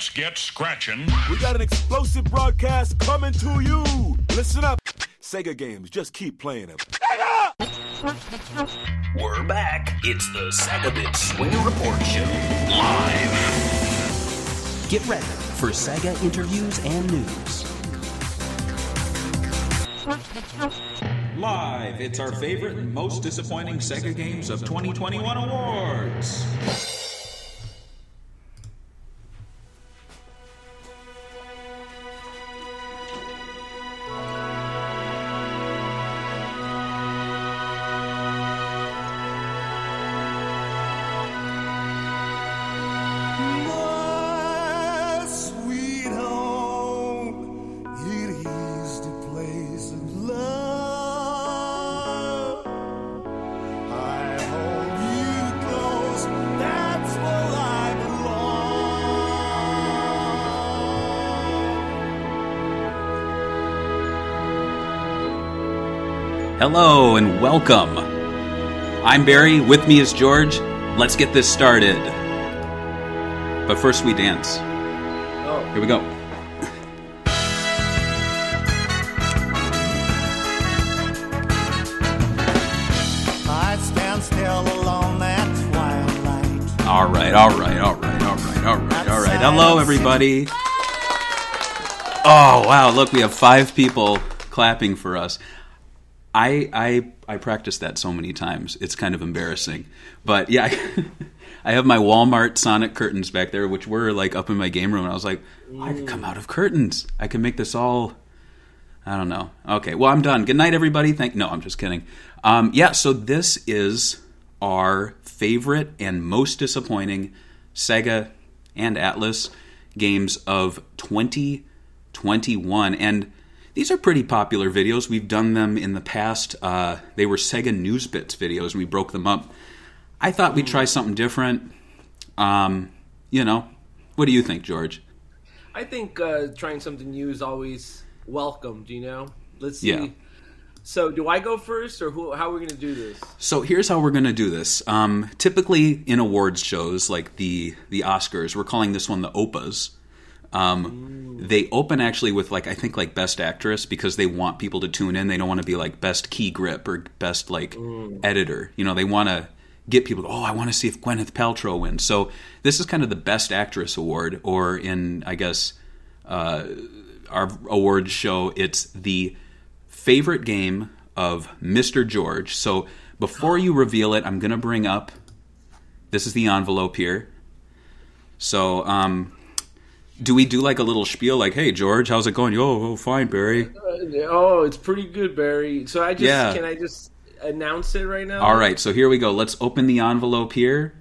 Let's get scratching. We got an explosive broadcast coming to you. Listen up. Sega games, just keep playing them. Sega! We're back. It's the Sega Bits Swinger Report Show. Live. Get ready for Sega interviews and news. Live. It's our favorite and most disappointing Sega games of 2021 awards. Hello and welcome. I'm Barry, with me is George. Let's get this started. But first we dance. Oh. Here we go. I stand still alone at twilight. All right. Hello, everybody. Oh, wow, look, we have five people clapping for us. I practiced that so many times. It's kind of embarrassing. But yeah, I have my Walmart Sonic curtains back there, which were like up in my game room. And I was like, I could come out of curtains. I can make this all, I don't know. Okay, well, I'm done. Good night, everybody. No, I'm just kidding. Yeah, so this is our favorite and most disappointing Sega and Atlas games of 2021. And these are pretty popular videos. We've done them in the past. They were Sega News Bits videos, and we broke them up. I thought we'd try something different. What do you think, George? I think trying something new is always welcomed, you know? Let's see. Yeah. So do I go first, or how are we going to do this? So here's how we're going to do this. Typically in awards shows, like the Oscars, we're calling this one the Opas. They open actually with I think best actress because they want people to tune in. They don't want to be like best key grip or best editor. You know, they want to get people. Oh, I want to see if Gwyneth Paltrow wins. So this is kind of the best actress award, or in our awards show, it's the favorite game of Mr. George. So before you reveal it, I'm gonna bring up. This is the envelope here. So. Do we do a little spiel hey, George, how's it going? Oh, fine, Barry. Oh, it's pretty good, Barry. So Can I just announce it right now? All right, so here we go. Let's open the envelope here.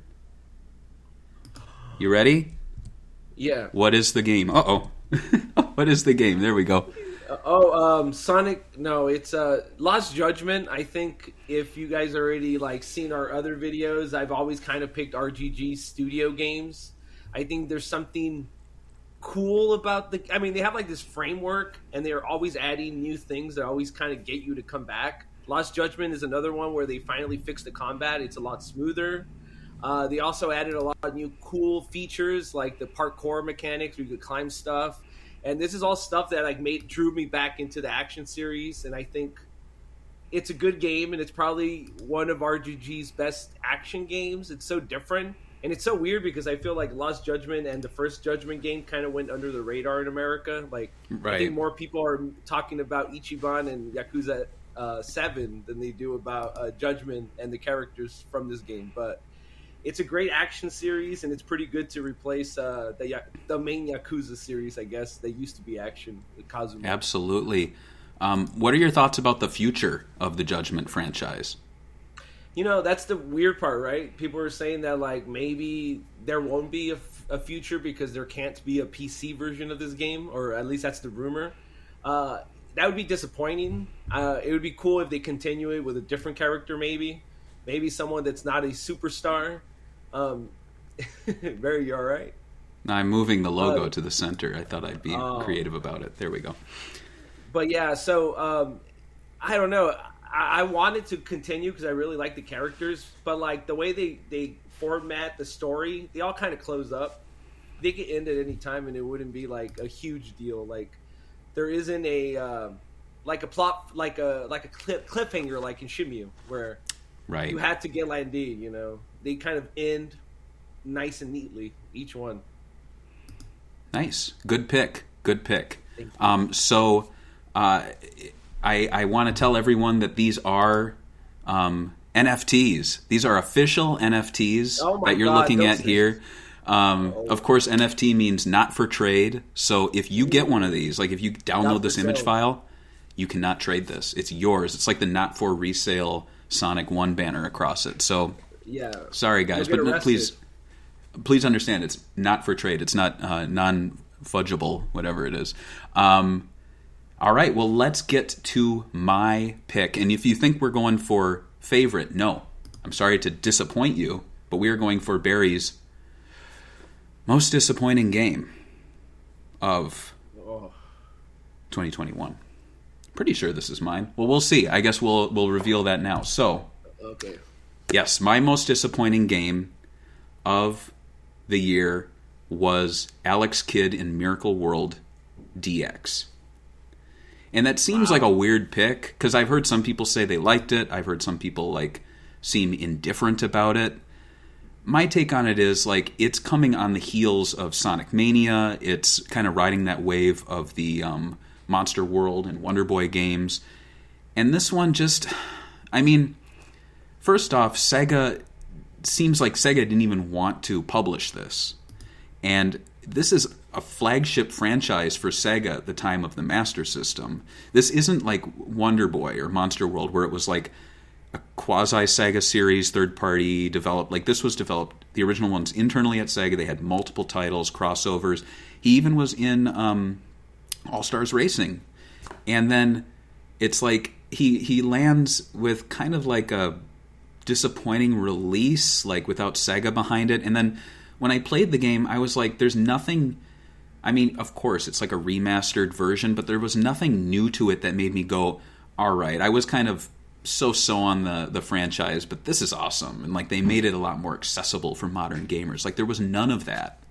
You ready? Yeah. What is the game? Uh-oh. What is the game? There we go. It's Lost Judgment. I think if you guys already seen our other videos, I've always kind of picked RGG Studio games. I think there's something cool about they have this framework and they're always adding new things that always kind of get you to come back. Lost Judgment is another one where they finally fixed the combat. It's a lot smoother. They also added a lot of new cool features like the parkour mechanics where you could climb stuff. And this is all stuff that drew me back into the action series. And I think it's a good game and it's probably one of RGG's best action games. It's so different. And it's so weird because I feel Lost Judgment and the first Judgment game kind of went under the radar in America. Right. I think more people are talking about Ichiban and Yakuza 7 than they do about Judgment and the characters from this game. But it's a great action series, and it's pretty good to replace the main Yakuza series, I guess. They used to be action with Kazuma. Absolutely. What are your thoughts about the future of the Judgment franchise? You know, that's the weird part, right? People are saying that, maybe there won't be a future because there can't be a PC version of this game, or at least that's the rumor. That would be disappointing. It would be cool if they continue it with a different character, maybe someone that's not a superstar. Barry, you all right? No, I'm moving the logo to the center. I thought I'd be creative about it. There we go. But, yeah, so I don't know. I wanted to continue because I really like the characters, but the way they format the story, they all kind of close up. they could end at any time and it wouldn't be like a huge deal. Like there isn't a like a plot, like a cliffhanger like in Shimiyu where you had to get Landee, you know. They kind of end nice and neatly, each one. Nice. Good pick. Good pick. I want to tell everyone that these are NFTs. These are official NFTs that you're looking at here. Of course, NFT means not for trade. So if you get one of these, like if you download this image file, you cannot trade this. It's yours. It's like the not for resale Sonic 1 banner across it. So sorry guys, but please understand it's not for trade. It's not non-fungible, whatever it is. All right, well, let's get to my pick. And if you think we're going for favorite, no. I'm sorry to disappoint you, but we are going for Barry's most disappointing game of 2021. Pretty sure this is mine. Well, we'll see. I guess we'll reveal that now. So, okay. Yes, my most disappointing game of the year was Alex Kidd in Miracle World DX. And that seems like a weird pick, because I've heard some people say they liked it. I've heard some people like seem indifferent about it. My take on it is like it's coming on the heels of Sonic Mania. It's kind of riding that wave of the Monster World and Wonder Boy games. And this one just, I mean, first off, Sega, seems like Sega didn't even want to publish this. And this is a flagship franchise for Sega at the time of the Master System. This isn't like Wonder Boy or Monster World where it was like a quasi-Sega series, third-party developed. Like this was developed, the original ones internally at Sega. They had multiple titles, crossovers. He even was in All-Stars Racing. And then it's like he lands with kind of like a disappointing release, like without Sega behind it. And then when I played the game, I was like, there's nothing... I mean, of course, it's like a remastered version, but there was nothing new to it that made me go, all right. I was kind of so-so on the franchise, but this is awesome. And, like, they made it a lot more accessible for modern gamers. Like, there was none of that.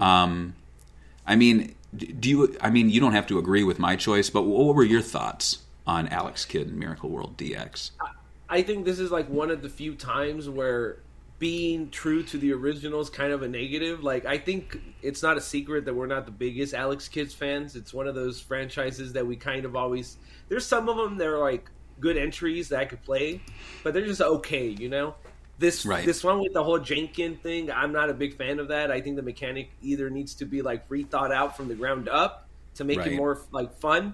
I mean, you don't have to agree with my choice, but what were your thoughts on Alex Kidd and Miracle World DX? I think this is, like, one of the few times where... being true to the original is kind of a negative. Like, I think it's not a secret that we're not the biggest Alex Kidd fans. It's one of those franchises that we kind of always... There's some of them that are, like, good entries that I could play, but they're just okay, you know? This one with the whole Jenkin thing, I'm not a big fan of that. I think the mechanic either needs to be, like, rethought out from the ground up to make it more, like, fun,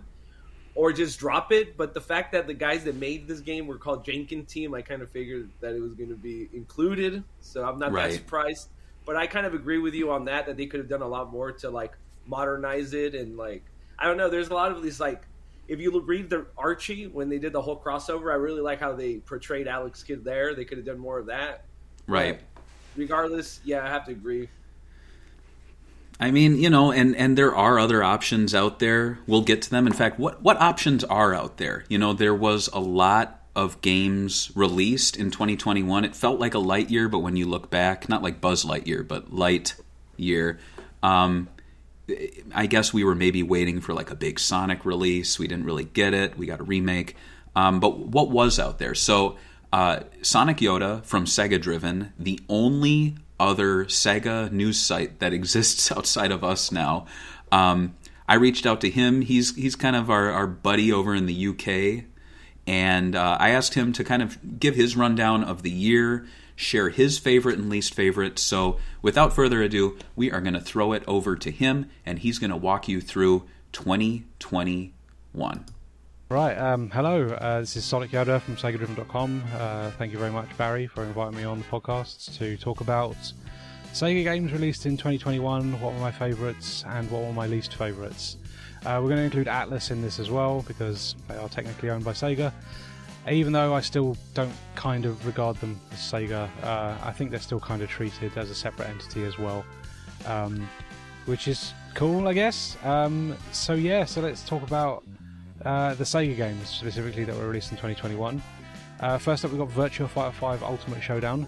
or just drop it. But the fact that the guys that made this game were called Jenkin team, I kind of figured that it was going to be included. So I'm not that surprised. But I kind of agree with you on that they could have done a lot more to, like, modernize it. And, like, I don't know. There's a lot of these, like, if you read the Archie, when they did the whole crossover, I really like how they portrayed Alex Kidd there. They could have done more of that. Right. But regardless, I have to agree. I mean, you know, and there are other options out there. We'll get to them. In fact, what options are out there? You know, there was a lot of games released in 2021. It felt like a light year, but when you look back, not like Buzz Lightyear, but light year. I guess we were maybe waiting for like a big Sonic release. We didn't really get it. We got a remake. But what was out there? So Sonic Yoda from SegaDriven, the only other Sega news site that exists outside of us now. I reached out to him. He's kind of our buddy over in the UK. And I asked him to kind of give his rundown of the year, share his favorite and least favorite. So without further ado, we are going to throw it over to him, and he's going to walk you through 2021. Right, hello, this is Sonic Yoda from SegaDriven.com. Thank you very much, Barry, for inviting me on the podcast to talk about Sega games released in 2021, what were my favourites and what were my least favourites. We're going to include Atlas in this as well, because they are technically owned by Sega, even though I still don't kind of regard them as Sega. I think they're still kind of treated as a separate entity as well, which is cool, I guess. So let's talk about... the Sega games, specifically, that were released in 2021. First up, we've got Virtua Fighter 5 Ultimate Showdown.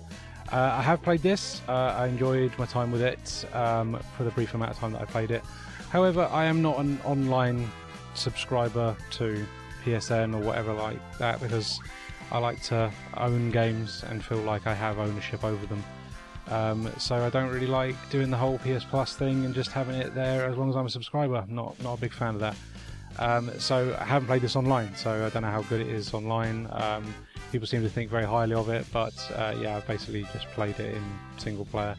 I have played this. I enjoyed my time with it for the brief amount of time that I played it. However, I am not an online subscriber to PSN or whatever like that, because I like to own games and feel like I have ownership over them. So I don't really like doing the whole PS Plus thing and just having it there as long as I'm a subscriber. I'm not a big fan of that. So I haven't played this online, so I don't know how good it is online. People seem to think very highly of it, but yeah, I basically just played it in single player,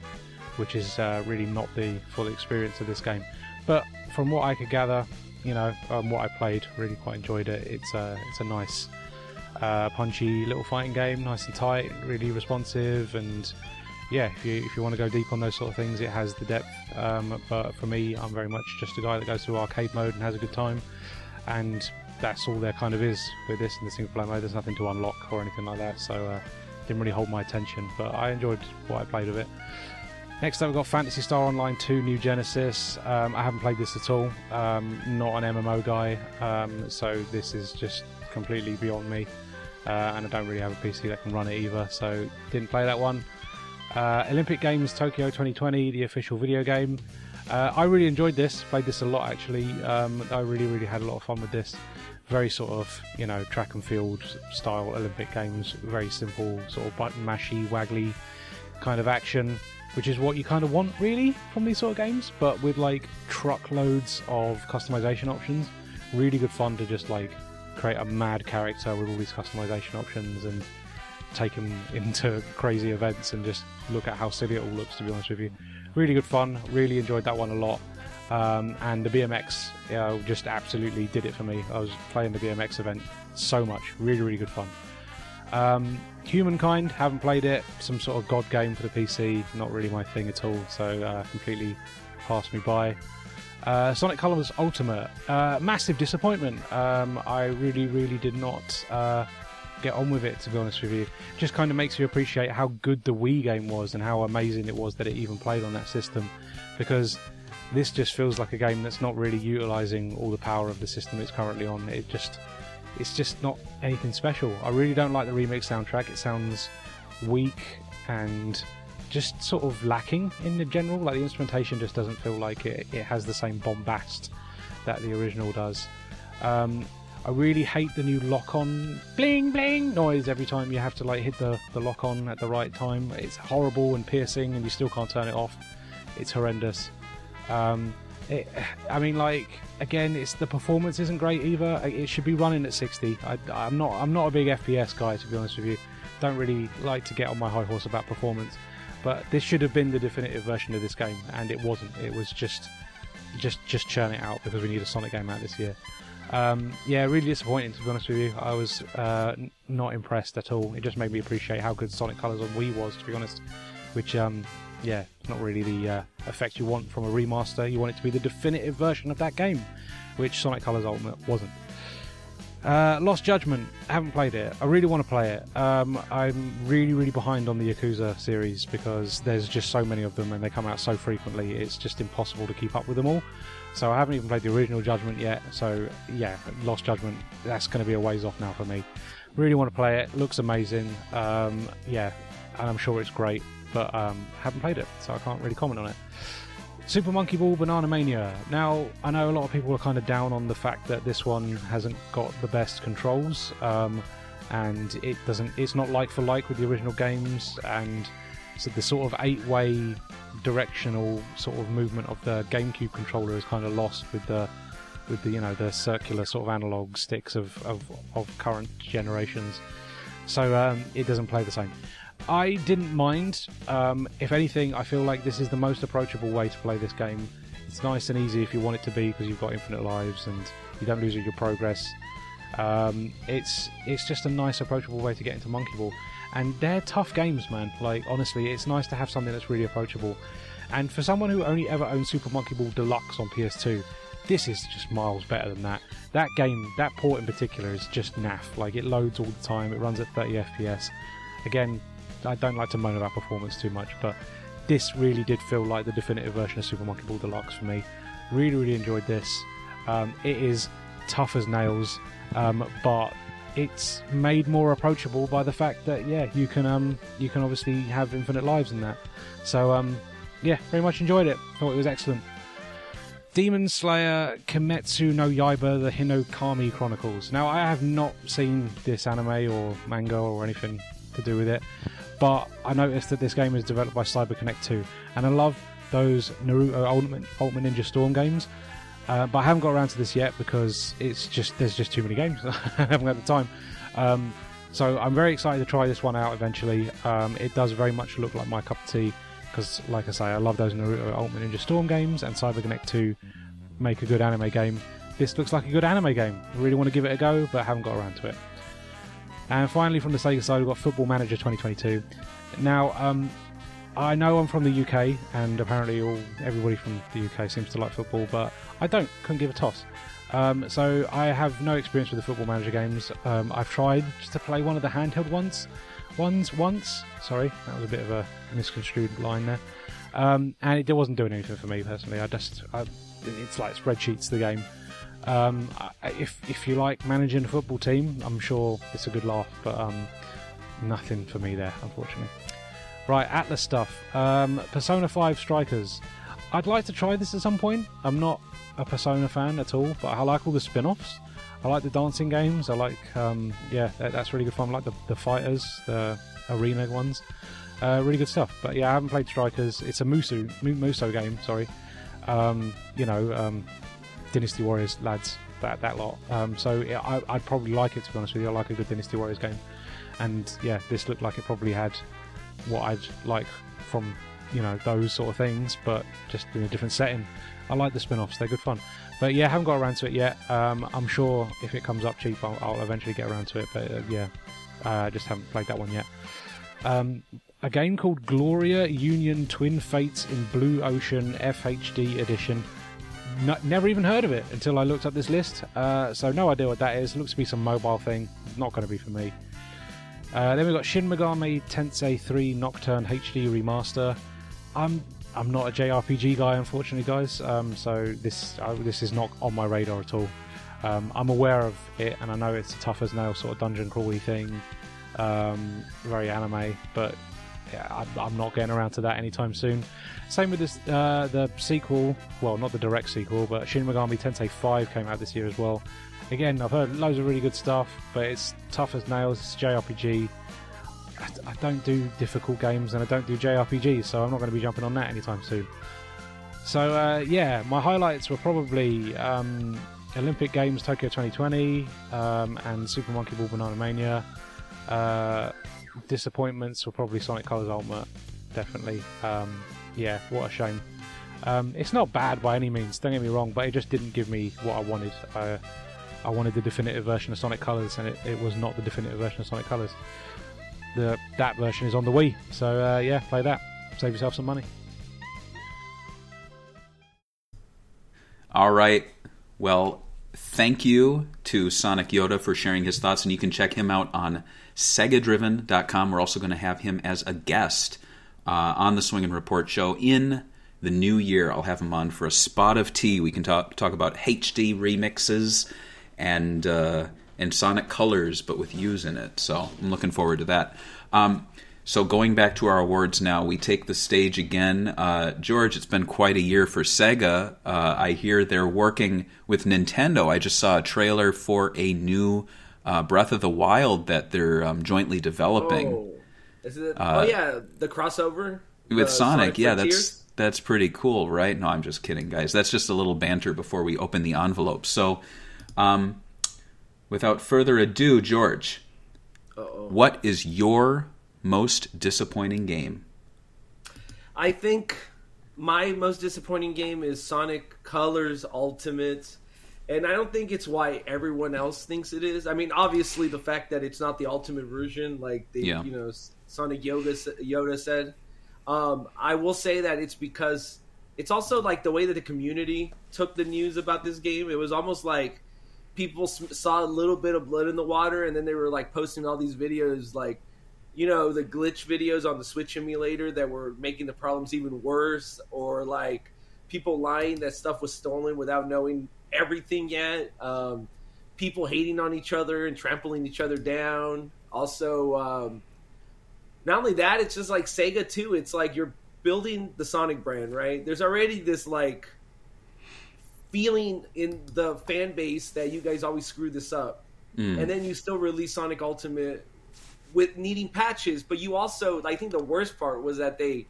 which is really not the full experience of this game. But from what I could gather, you know, what I played, really quite enjoyed it. It's a nice, punchy little fighting game, nice and tight, really responsive, and yeah, if you want to go deep on those sort of things, it has the depth. But for me, I'm very much just a guy that goes to arcade mode and has a good time, and that's all there kind of is with this in the single player mode. There's nothing to unlock or anything like that, so didn't really hold my attention, but I enjoyed what I played of it. Next up, we've got Phantasy Star Online 2 New Genesis. I haven't played this at all. Not an MMO guy, so this is just completely beyond me, and I don't really have a PC that can run it either, so didn't play that one. Olympic Games Tokyo 2020, the official video game. I really enjoyed this, played this a lot actually. I really had a lot of fun with this. Very sort of, you know, track and field style Olympic Games, very simple sort of button mashy, waggly kind of action, which is what you kind of want really from these sort of games, but with like truckloads of customization options. Really good fun to just like create a mad character with all these customization options and take him into crazy events and just look at how silly it all looks, to be honest with you. Really good fun, really enjoyed that one a lot. And the BMX just absolutely did it for me. I was playing the BMX event so much, really good fun. Humankind, haven't played it, some sort of god game for the PC, not really my thing at all, so completely passed me by. Sonic Colors Ultimate, massive disappointment. I really did not get on with it, to be honest with you. Just kind of makes you appreciate how good the Wii game was and how amazing it was that it even played on that system, because this just feels like a game that's not really utilizing all the power of the system it's currently on. It's just not anything special. I really don't like the remix soundtrack. It sounds weak and just sort of lacking in the general. Like the instrumentation just doesn't feel like it has the same bombast that the original does. I really hate the new lock-on bling noise every time you have to like hit the lock-on at the right time. It's horrible and piercing, and you still can't turn it off. It's horrendous. I mean, like, again, it's the performance isn't great either. It should be running at 60. I'm not a big FPS guy, to be honest with you. Don't really like to get on my high horse about performance, but this should have been the definitive version of this game, and it wasn't. It was just churn it out, because we need a Sonic game out this year. Yeah, really disappointing, to be honest with you. I was not impressed at all. It just made me appreciate how good Sonic Colors on Wii was, to be honest, which yeah, it's not really the effect you want from a remaster. You want it to be the definitive version of that game, which Sonic Colors Ultimate wasn't. Lost Judgment, I haven't played it. I really want to play it. I'm really behind on the Yakuza series, because there's just so many of them and they come out so frequently, it's just impossible to keep up with them all. So I haven't even played the original Judgment yet, so yeah, Lost Judgment, that's going to be a ways off now for me. Really want to play it, looks amazing, yeah, and I'm sure it's great, but haven't played it, so I can't really comment on it. Super Monkey Ball Banana Mania. Now, I know a lot of people are kind of down on the fact that this one hasn't got the best controls, and it's not like for like with the original games, and so the sort of 8-way directional sort of movement of the GameCube controller is kind of lost with the you know, the circular sort of analog sticks of current generations, so it doesn't play the same. I didn't mind. If anything, I feel like this is the most approachable way to play this game. It's nice and easy if you want it to be, because you've got infinite lives and you don't lose your progress. It's just a nice approachable way to get into Monkey Ball. And they're tough games, man. Like, honestly, it's nice to have something that's really approachable. And for someone who only ever owned Super Monkey Ball Deluxe on PS2, this is just miles better than that. That game, that port in particular, is just naff. Like, it loads all the time. It runs at 30 FPS. Again, I don't like to moan about performance too much, but this really did feel like the definitive version of Super Monkey Ball Deluxe for me. Really enjoyed this. It is tough as nails, but it's made more approachable by the fact that you can obviously have infinite lives in that. So yeah, very much enjoyed it. Thought it was excellent. Demon Slayer: Kimetsu no Yaiba: The Hinokami Chronicles. Now, I have not seen this anime or manga or anything to do with it, but I noticed that this game is developed by CyberConnect2, and I love those Naruto Ultimate Ninja Storm games. But I haven't got around to this yet because it's just there's just too many games. I haven't got the time. So I'm very excited to try this one out eventually. It does very much look like my cup of tea because, like I say, I love those Naruto Ultimate Ninja Storm games, and CyberConnect 2 make a good anime game. This looks like a good anime game. I really want to give it a go, but I haven't got around to it. And finally, from the Sega side, we've got Football Manager 2022. Now, I know I'm from the UK, and apparently everybody from the UK seems to like football, but I couldn't give a toss. So I have no experience with the Football Manager games. I've tried just to play one of the handheld ones. Sorry, that was a bit of a misconstrued line there. And it wasn't doing anything for me personally. It's like spreadsheets, the game. If you like managing a football team, I'm sure it's a good laugh, but nothing for me there, unfortunately. Right, Atlas stuff. Persona 5 Strikers. I'd like to try this at some point. I'm not a Persona fan at all, but I like all the spin-offs. I like the dancing games. I like, that's really good fun. I like the fighters, the arena ones. Really good stuff. But yeah, I haven't played Strikers. It's a Musou game, sorry. Dynasty Warriors lads, that lot. I'd probably like it, to be honest with you. I like a good Dynasty Warriors game. And yeah, this looked like it probably had what I'd like from those sort of things, but just in a different setting. I like the spin-offs, they're good fun, but yeah, I haven't got around to it yet. I'm sure if it comes up cheap I'll eventually get around to it, but I just haven't played that one yet. A game called Gloria Union Twin Fates in Blue Ocean FHD edition. Never even heard of it until I looked up this list, so no idea what that is. Looks to be some mobile thing, not going to be for me. Then we've got Shin Megami Tensei 3 Nocturne HD Remaster. I'm not a JRPG guy, unfortunately, guys, so this is not on my radar at all. I'm aware of it, and I know it's a tough-as-nail sort of dungeon crawly thing, very anime, but yeah, I'm not getting around to that anytime soon. Same with this, the sequel, well, not the direct sequel, but Shin Megami Tensei 5 came out this year as well. Again, I've heard loads of really good stuff, but it's tough as nails. It's JRPG. I don't do difficult games, and I don't do JRPGs, so I'm not going to be jumping on that anytime soon. So yeah, my highlights were probably Olympic Games Tokyo 2020 and Super Monkey Ball Banana Mania. Disappointments were probably Sonic Colors Ultimate, definitely. Yeah, what a shame. It's not bad by any means, don't get me wrong, but it just didn't give me what I wanted. I wanted the definitive version of Sonic Colors, and it was not the definitive version of Sonic Colors. That version is on the Wii, so yeah, play that. Save yourself some money. All right. Well, thank you to Sonic Yoda for sharing his thoughts, and you can check him out on SegaDriven.com. We're also going to have him as a guest on the Swingin' Report show in the new year. I'll have him on for a spot of tea. We can talk about HD remixes and Sonic Colors, but with U's in it. So I'm looking forward to that. So going back to our awards now, we take the stage again. George, it's been quite a year for Sega. I hear they're working with Nintendo. I just saw a trailer for a new Breath of the Wild that they're jointly developing. The crossover? With Sonic yeah, Frontiers? That's pretty cool, right? No, I'm just kidding, guys. That's just a little banter before we open the envelope. So, without further ado, George, what is your most disappointing game? I think my most disappointing game is Sonic Colors Ultimate, and I don't think it's why everyone else thinks it is. I mean, obviously, the fact that it's not the Ultimate version, like Sonic Yoda said. I will say that it's because it's also like the way that the community took the news about this game. It was almost like people saw a little bit of blood in the water, and then they were like posting all these videos, like, the glitch videos on the Switch emulator that were making the problems even worse, or like people lying that stuff was stolen without knowing everything yet. people hating on each other and trampling each other down. Also, not only that, it's just like Sega too. It's like you're building the Sonic brand, right? There's already this like feeling in the fan base that you guys always screw this up. Mm. And then you still release Sonic Ultimate with needing patches. But you also, I think the worst part was that they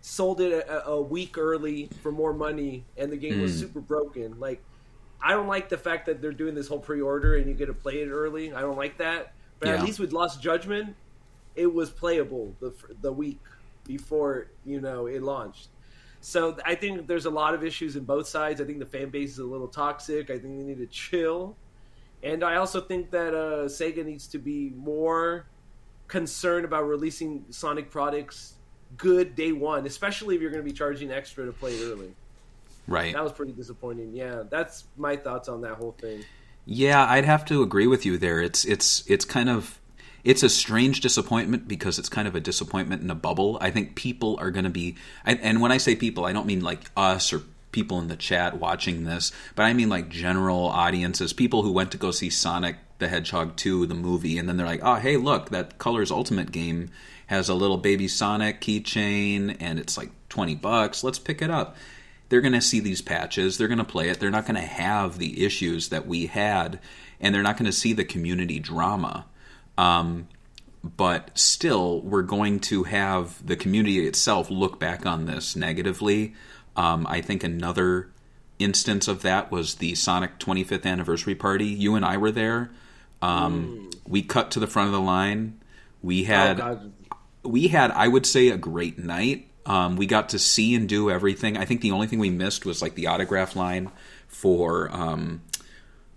sold it a week early for more money, and the game was super broken. Like, I don't like the fact that they're doing this whole pre-order and you get to play it early. I don't like that. But at least with Lost Judgment, it was playable the week before, you know, it launched. So I think there's a lot of issues in both sides. I think the fan base is a little toxic. I think they need to chill. And I also think that Sega needs to be more concerned about releasing Sonic products good day one, especially if you're going to be charging extra to play it early. Right. That was pretty disappointing. Yeah, that's my thoughts on that whole thing. Yeah, I'd have to agree with you there. It's kind of... It's a strange disappointment because it's kind of a disappointment in a bubble. I think people are going to be... And when I say people, I don't mean like us or people in the chat watching this, but I mean like general audiences, people who went to go see Sonic the Hedgehog 2, the movie, and then they're like, oh, hey, look, that Colors Ultimate game has a little baby Sonic keychain, and it's like $20. Let's pick it up. They're going to see these patches. They're going to play it. They're not going to have the issues that we had, and they're not going to see the community drama. But still, we're going to have the community itself look back on this negatively. I think another instance of that was the Sonic 25th anniversary party. You and I were there. We cut to the front of the line. We had, I would say, a great night. We got to see and do everything. I think the only thing we missed was like the autograph line for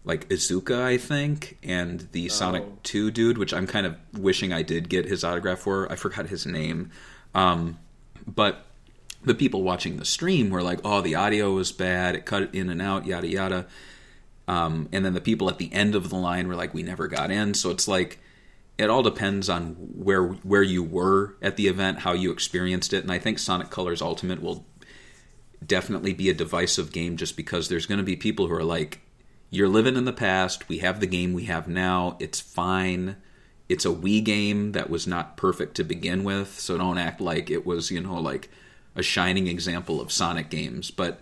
like Izuka, I think, and the Sonic 2 dude, which I'm kind of wishing I did get his autograph for. I forgot his name. But the people watching the stream were like, oh, the audio was bad, it cut in and out, yada, yada. And then the people at the end of the line were like, we never got in. So it's like, it all depends on where you were at the event, how you experienced it. And I think Sonic Colors Ultimate will definitely be a divisive game just because there's going to be people who are like, you're living in the past. We have the game we have now. It's fine. It's a Wii game that was not perfect to begin with, so don't act like it was, you know, like a shining example of Sonic games. But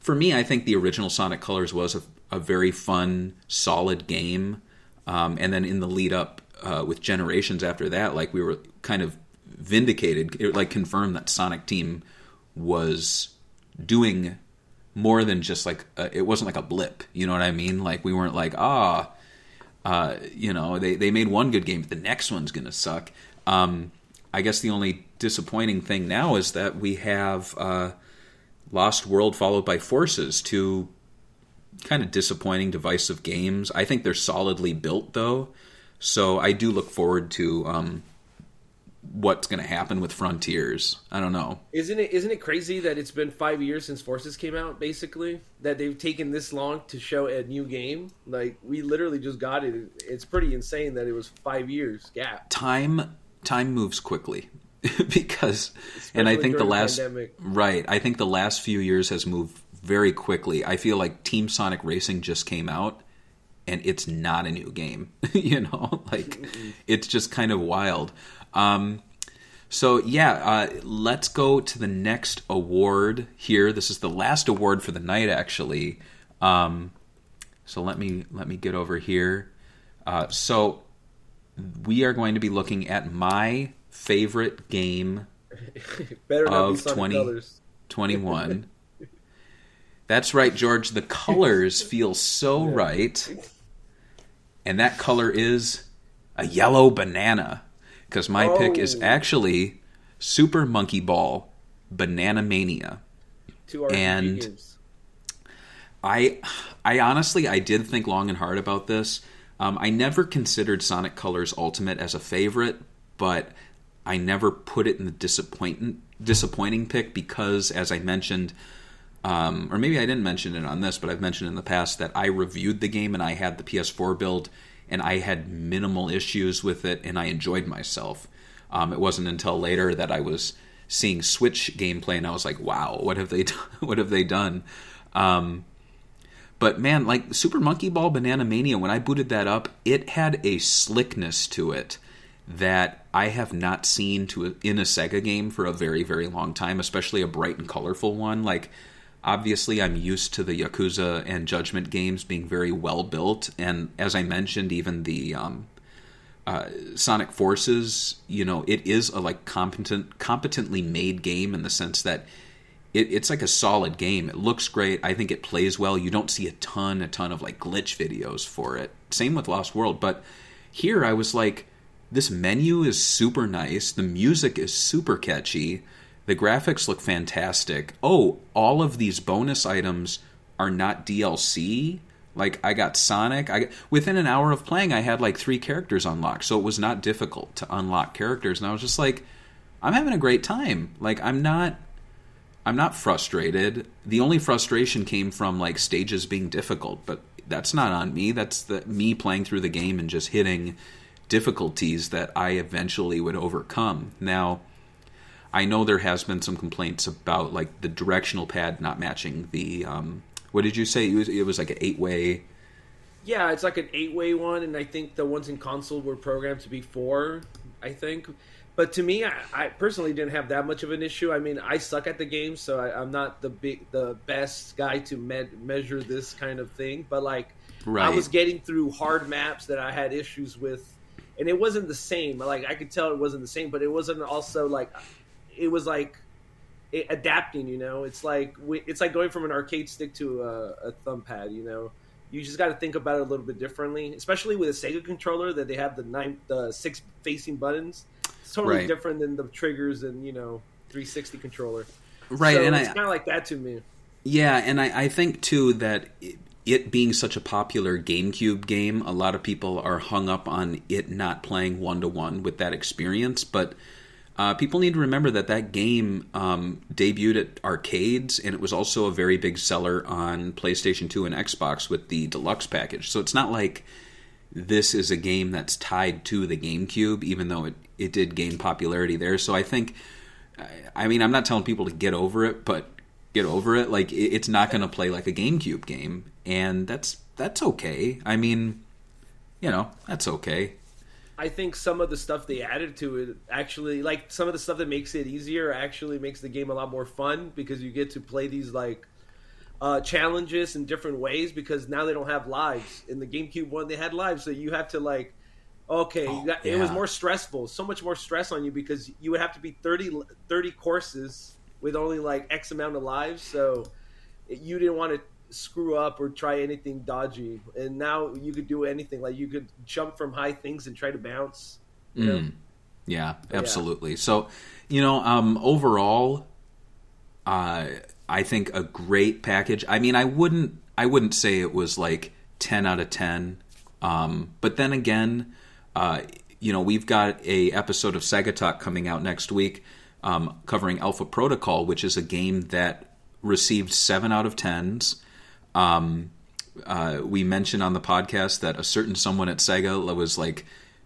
for me, I think the original Sonic Colors was a very fun, solid game. And then in the lead up with Generations after that, like we were kind of vindicated. It like confirmed that Sonic Team was doing more than just like it wasn't like a blip, you know what I mean? Like we weren't like you know, they made one good game, but the next one's gonna suck. I guess the only disappointing thing now is that we have Lost World followed by Forces, two kind of disappointing, divisive games. I think they're solidly built though, so I do look forward to what's going to happen with Frontiers. I don't know. Isn't it crazy that it's been 5 years since Forces came out, basically? That they've taken this long to show a new game? Like, we literally just got it. It's pretty insane that it was 5 years gap. Time moves quickly. Because, especially, and I think the pandemic. Right, I think the last few years has moved very quickly. I feel like Team Sonic Racing just came out, and it's not a new game. You know? Like, it's just kind of wild. Let's go to the next award here. This is the last award for the night, actually. So let me get over here. So we are going to be looking at my favorite game of 2021. That's right, George. The colors feel so right. And that color is a yellow banana. Because my pick is actually Super Monkey Ball Banana Mania. Two RGG games. I honestly, I did think long and hard about this. I never considered Sonic Colors Ultimate as a favorite, but I never put it in the disappointing pick because, as I mentioned, or maybe I didn't mention it on this, but I've mentioned in the past that I reviewed the game and I had the PS4 build, and I had minimal issues with it, and I enjoyed myself. It wasn't until later that I was seeing Switch gameplay, and I was like, "Wow, what have they done?" But man, like Super Monkey Ball Banana Mania, when I booted that up, it had a slickness to it that I have not seen in a Sega game for a very, very long time, especially a bright and colorful one. Like, obviously, I'm used to the Yakuza and Judgment games being very well built. And as I mentioned, even the Sonic Forces, you know, it is a like competently made game in the sense that it's like a solid game. It looks great. I think it plays well. You don't see a ton of like glitch videos for it. Same with Lost World. But here I was like, this menu is super nice. The music is super catchy. The graphics look fantastic. Oh, all of these bonus items are not DLC. Like, I got Sonic. Within an hour of playing, I had like 3 characters unlocked. So it was not difficult to unlock characters. And I was just like, I'm having a great time. Like, I'm not frustrated. The only frustration came from like stages being difficult, but that's not on me. That's me playing through the game and just hitting difficulties that I eventually would overcome. Now, I know there has been some complaints about like the directional pad not matching the what did you say? It was like an 8-way. Yeah, it's like an 8-way one, and I think the ones in console were programmed to be 4, I think. But to me, I personally didn't have that much of an issue. I mean, I suck at the game, so I'm not the best guy to measure this kind of thing. But like, right. I was getting through hard maps that I had issues with, and it wasn't the same. Like, I could tell it wasn't the same, but it wasn't also like it was like adapting. You know, it's like going from an arcade stick to a thumb pad. You know, you just got to think about it a little bit differently, especially with a Sega controller that they have the 6 facing buttons. It's totally right. Different than the triggers and, you know, 360 controller. Right. So and it's kind of like that to me. Yeah, and I think, too, that it being such a popular GameCube game, a lot of people are hung up on it not playing one-to-one with that experience. But people need to remember that game debuted at arcades, and it was also a very big seller on PlayStation 2 and Xbox with the deluxe package. So it's not like this is a game that's tied to the GameCube, even though it did gain popularity there. So I think, I mean, I'm not telling people to get over it, but get over it. Like, it's not going to play like a GameCube game, and that's okay. I mean, you know, that's okay. I think some of the stuff they added to it actually, like some of the stuff that makes it easier actually makes the game a lot more fun because you get to play these like challenges in different ways because now they don't have lives. In the GameCube one, they had lives, so you have to like, okay, it was more stressful. So much more stress on you because you would have to be 30 courses with only like X amount of lives. So you didn't want to screw up or try anything dodgy. And now you could do anything. Like you could jump from high things and try to bounce. You know? Yeah, absolutely. Yeah. So, you know, overall, I think a great package. I mean, I wouldn't say it was like 10 out of 10. But then again, you know, we've got a episode of Sega Talk coming out next week covering Alpha Protocol, which is a game that received 7 out of 10s. We mentioned on the podcast that a certain someone at Sega was like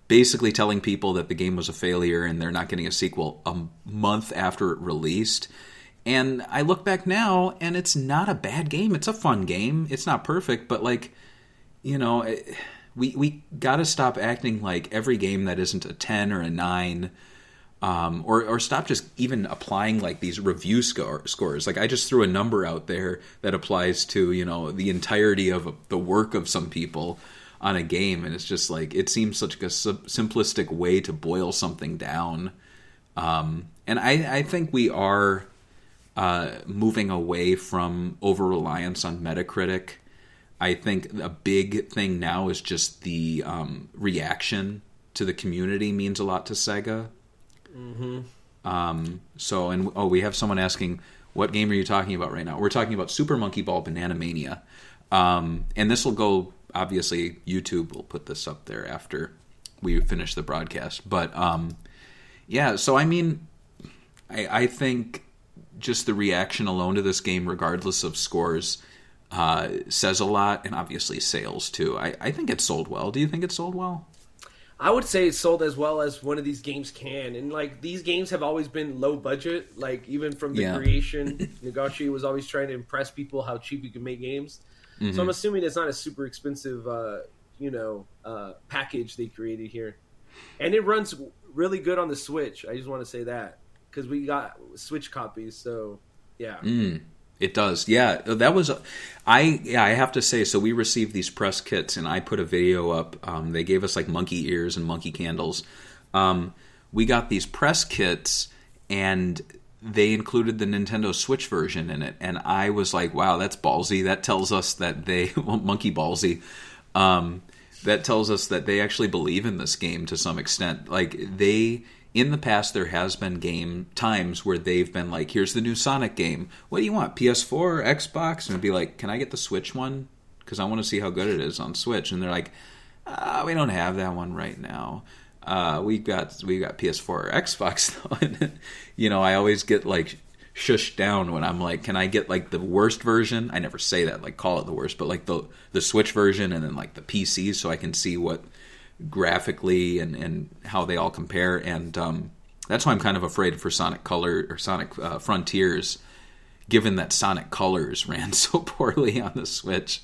basically telling people that the game was a failure and they're not getting a sequel a month after it released. And I look back now and it's not a bad game. It's a fun game. It's not perfect, but like, you know, we got to stop acting like every game that isn't a 10 or a 9 or stop just even applying like these review scores. Like I just threw a number out there that applies to, you know, the entirety of the work of some people on a game. And it's just like it seems such a simplistic way to boil something down. And I think we are moving away from over-reliance on Metacritic. I think a big thing now is just the reaction to the community means a lot to Sega. Mm-hmm. We have someone asking, what game are you talking about right now? We're talking about Super Monkey Ball Banana Mania. And this will go, obviously, YouTube will put this up there after we finish the broadcast. But, yeah, so I mean, I think just the reaction alone to this game, regardless of scores, says a lot, and obviously sales too. I think it sold well. Do you think it sold well? I would say it sold as well as one of these games can. And like these games have always been low budget. Like even from the creation, Nagoshi was always trying to impress people how cheap you can make games. So I'm assuming it's not a super expensive, package they created here. And it runs really good on the Switch. I just want to say that because we got Switch copies. So, yeah. It does. Yeah, that was I have to say, so we received these press kits and I put a video up. They gave us like monkey ears and monkey candles. We got these press kits and they included the Nintendo Switch version in it. And I was like, wow, that's ballsy. That tells us that they monkey ballsy. That tells us that they actually believe in this game to some extent. Like they in the past, there has been game times where they've been like, here's the new Sonic game. What do you want, PS4, Xbox? And it'd be like, can I get the Switch one? Because I want to see how good it is on Switch. And they're like, we don't have that one right now. We've got PS4 or Xbox, though. And, you know, I always get, like, shushed down when I'm like, can I get, like, the worst version? I never say that, like, call it the worst. But, like, the Switch version and then, like, the PC so I can see what graphically and how they all compare, and that's why I'm kind of afraid for Sonic Color or Sonic Frontiers, given that Sonic Colors ran so poorly on the Switch.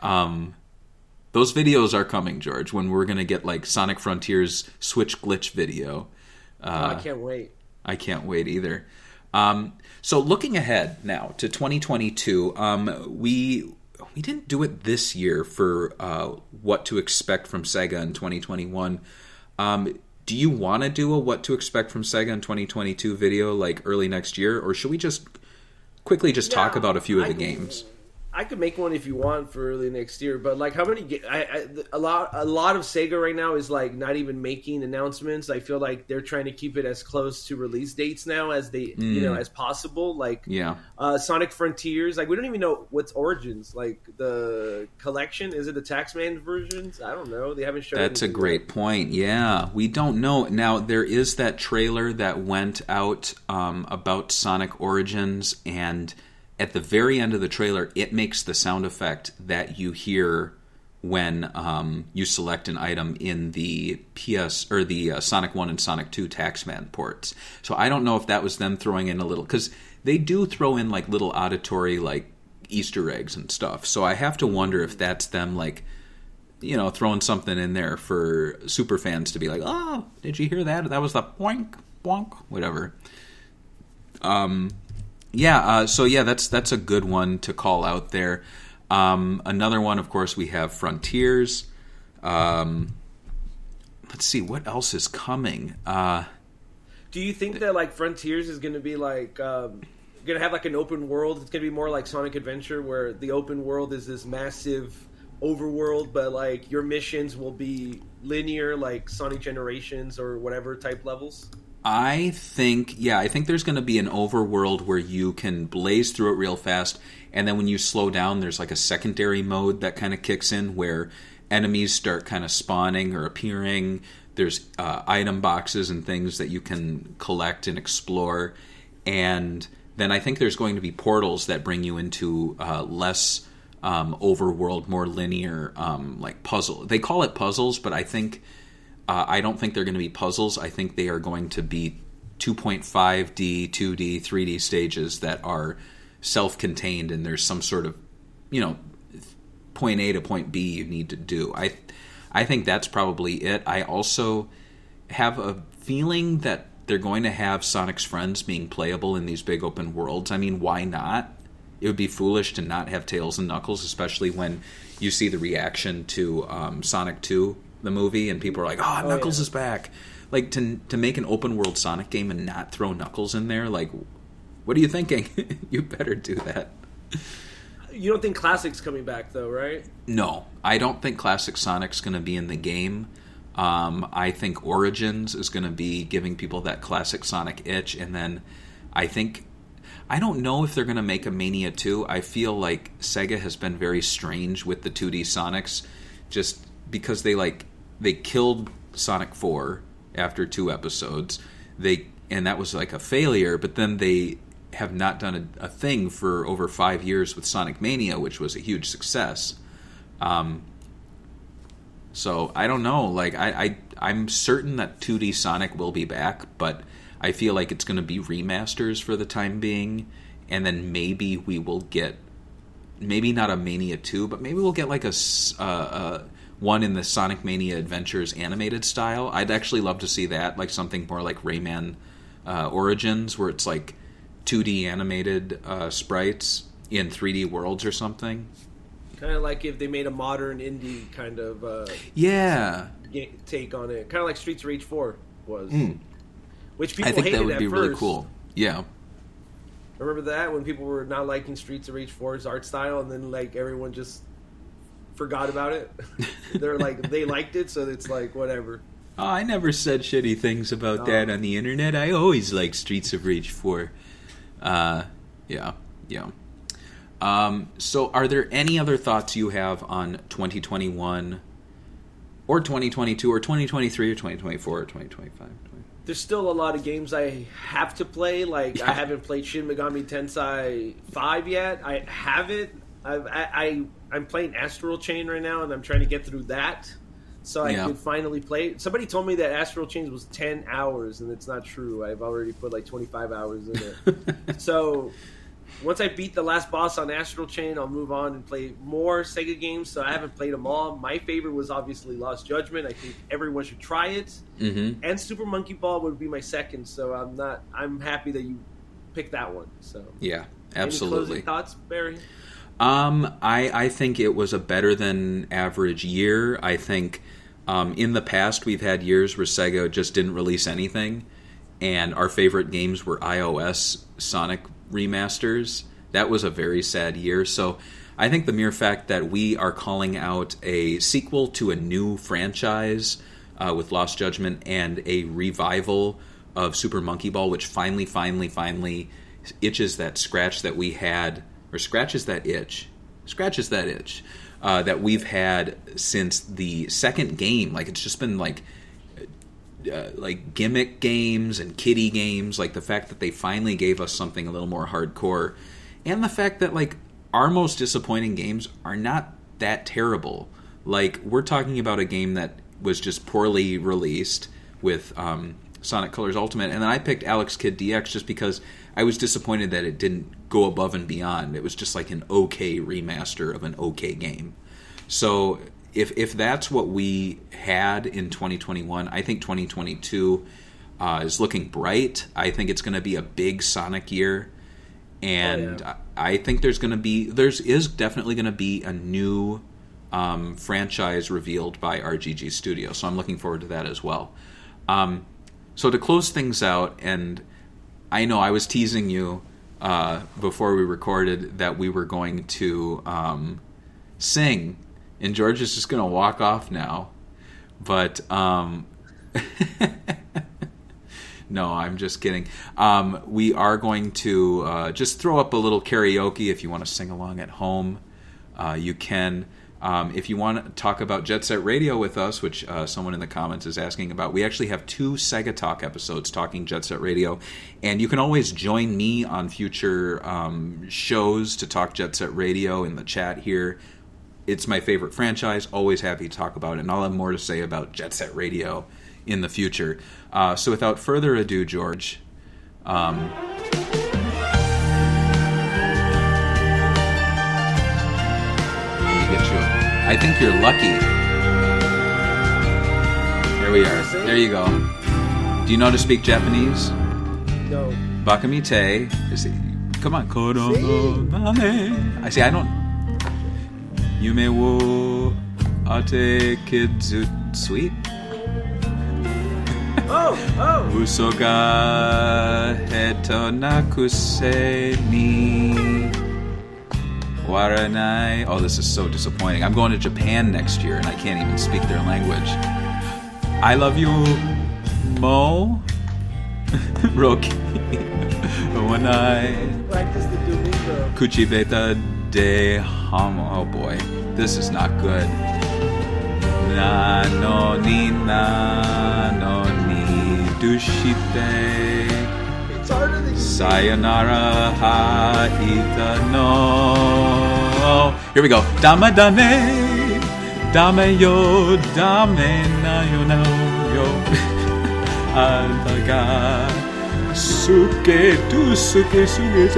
Those videos are coming, George, when we're gonna get like Sonic Frontiers Switch glitch video. I can't wait. I can't wait either. So looking ahead now to 2022, we didn't do it this year for what to expect from Sega in 2021. Do you want to do a what to expect from Sega in 2022 video like early next year? Or should we just quickly talk about a few of the games? I could make one if you want for early next year. But like how many – a lot of Sega right now is like not even making announcements. I feel like they're trying to keep it as close to release dates now as they as possible. Like Sonic Frontiers. Like we don't even know what's Origins. Like the collection. Is it the Taxman versions? I don't know. They haven't shown it. That's a great point. Yeah. We don't know. Now there is that trailer that went out about Sonic Origins, and – at the very end of the trailer, it makes the sound effect that you hear when you select an item in the Sonic 1 and Sonic 2 Taxman ports. So I don't know if that was them throwing in a little, because they do throw in like little auditory like Easter eggs and stuff. So I have to wonder if that's them like, you know, throwing something in there for super fans to be like, oh, did you hear that? That was the boink, boink, whatever. That's a good one to call out there. Another one, of course, we have Frontiers. Let's see, what else is coming? Do you think that like Frontiers is going to be like going to have like an open world? It's going to be more like Sonic Adventure, where the open world is this massive overworld, but like your missions will be linear, like Sonic Generations or whatever type levels. I think there's going to be an overworld where you can blaze through it real fast, and then when you slow down, there's like a secondary mode that kind of kicks in where enemies start kind of spawning or appearing. There's item boxes and things that you can collect and explore, and then I think there's going to be portals that bring you into less overworld, more linear like puzzle. They call it puzzles, but I think... I don't think they're going to be puzzles. I think they are going to be 2.5D, 2D, 3D stages that are self-contained, and there's some sort of, you know, point A to point B you need to do. I think that's probably it. I also have a feeling that they're going to have Sonic's friends being playable in these big open worlds. I mean, why not? It would be foolish to not have Tails and Knuckles, especially when you see the reaction to Sonic 2. The movie, and people are like, oh, Knuckles is back. Like, to make an open world Sonic game and not throw Knuckles in there, like, what are you thinking? You better do that. You don't think Classic's coming back though, right? No, I don't think Classic Sonic's going to be in the game. I think Origins is going to be giving people that Classic Sonic itch, and then I don't know if they're going to make a Mania 2. I feel like Sega has been very strange with the 2D Sonics, just because they killed Sonic 4 after 2 episodes, and that was like a failure, but then they have not done a thing for over 5 years with Sonic Mania, which was a huge success. So I don't know. Like I'm certain that 2D Sonic will be back, but I feel like it's going to be remasters for the time being, and then maybe we will get maybe not a Mania 2, but maybe we'll get like a one in the Sonic Mania Adventures animated style. I'd actually love to see that, like something more like Rayman Origins, where it's like 2D animated sprites in 3D worlds or something. Kind of like if they made a modern indie kind of take on it. Kind of like Streets of Rage 4 was. Mm. Which people hated at first. I think that would be really cool. Yeah. Remember that when people were not liking Streets of Rage 4's art style, and then like everyone just forgot about it. They're like they liked it, so it's like whatever. Oh, I never said shitty things about that on the internet. I always liked Streets of Rage 4. So are there any other thoughts you have on 2021 or 2022 or 2023 or 2024 or 2025? There's still a lot of games I have to play. Like, yeah. I haven't played Shin Megami Tensei 5 yet. I have it. I'm playing Astral Chain right now, and I'm trying to get through that so I can finally play it. Somebody told me that Astral Chain was 10 hours, and it's not true. I've already put, like, 25 hours in it. So once I beat the last boss on Astral Chain, I'll move on and play more Sega games. So I haven't played them all. My favorite was obviously Lost Judgment. I think everyone should try it. Mm-hmm. And Super Monkey Ball would be my second. So I'm happy that you picked that one. So yeah, absolutely. Any closing thoughts, Barry? I think it was a better than average year. I think in the past we've had years where Sega just didn't release anything, and our favorite games were iOS Sonic remasters. That was a very sad year. So I think the mere fact that we are calling out a sequel to a new franchise with Lost Judgment and a revival of Super Monkey Ball, which finally itches that scratch that we had, or scratches that itch that we've had since the second game. Like, it's just been like gimmick games and kiddie games. Like, the fact that they finally gave us something a little more hardcore, and the fact that like our most disappointing games are not that terrible. Like, we're talking about a game that was just poorly released with Sonic Colors Ultimate, and then I picked Alex Kidd DX just because I was disappointed that it didn't go above and beyond. It was just like an okay remaster of an okay game. So If that's what we had in 2021, I think 2022 is looking bright. I think it's going to be a big Sonic year, and I think there's definitely going to be a new franchise revealed by RGG Studio. So I'm looking forward to that as well. So to close things out, and I know I was teasing you before we recorded that we were going to sing. And George is just going to walk off now. But, no, I'm just kidding. We are going to just throw up a little karaoke. If you want to sing along at home, you can. If you want to talk about Jet Set Radio with us, which someone in the comments is asking about, we actually have 2 Sega Talk episodes talking Jet Set Radio. And you can always join me on future shows to talk Jet Set Radio in the chat here. It's my favorite franchise, always happy to talk about it, and I'll have more to say about Jet Set Radio in the future. So without further ado, George, let me get you. I think you're lucky. There we are. There you go. Do you know how to speak Japanese? No. Bakamite. Come on. I see, I don't... Yume wo ate kidzu sweet. Oh! Uso ga heta nakusei ni waranai. Oh, this is so disappointing. I'm going to Japan next year and I can't even speak their language. I love you, Mo. Roki. Wanai. Practice the Domingo. Kuchibeta. De homo. Oh boy, this is not good. Na no ni na no ni dushite. It's harder than you. Sayonara ha ita no. Here we go. Dame dame, dame yo, dame na yo na yo. Antaga suke tu suke suke.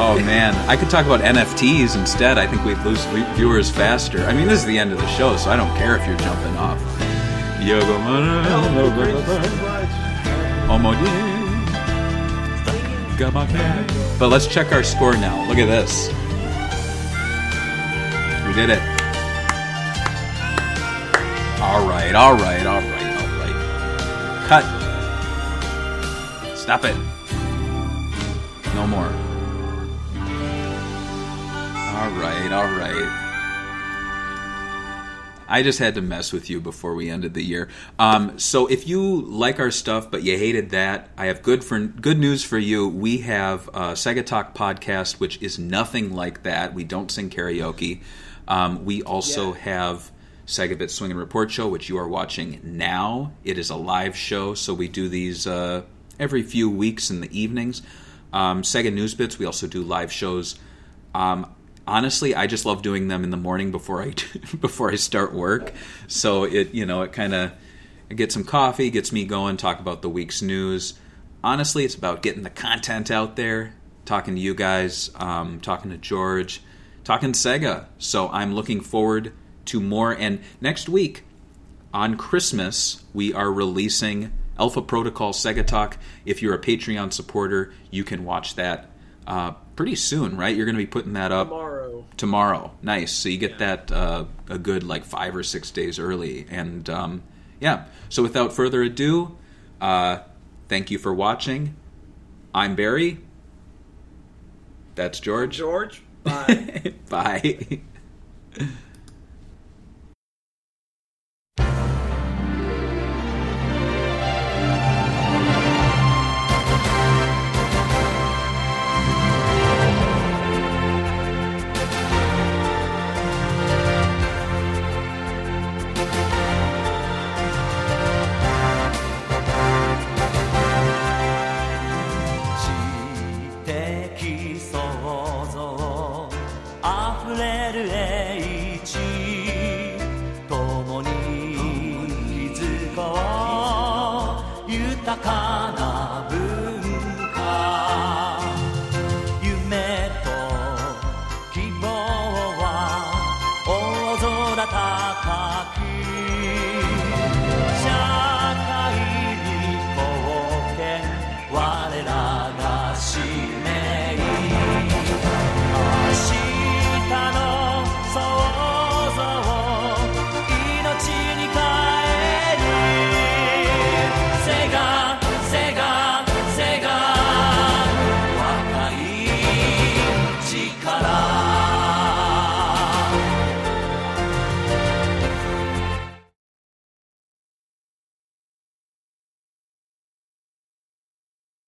Oh man, I could talk about NFTs instead. I think we'd lose viewers faster. I mean, this is the end of the show, so I don't care if you're jumping off. But let's check our score now. Look at this. We did it. All right. Cut. Stop it. No more. All right. I just had to mess with you before we ended the year. So if you like our stuff but you hated that, I have good news for you. We have a Sega Talk podcast, which is nothing like that. We don't sing karaoke. We also have Sega Bits Swinger Report Show, which you are watching now. It is a live show, so we do these every few weeks in the evenings. Sega News Bits, we also do live shows. Honestly, I just love doing them in the morning before I start work. So it kind of gets some coffee, gets me going, talk about the week's news. Honestly, it's about getting the content out there, talking to you guys, talking to George, talking Sega. So I'm looking forward to more. And next week on Christmas, we are releasing Alpha Protocol Sega Talk. If you're a Patreon supporter, you can watch that pretty soon, right? You're going to be putting that up tomorrow. Nice. So you get that a good 5 or 6 days early. And so without further ado, thank you for watching. I'm Barry. That's George. I'm George. Bye. Bye.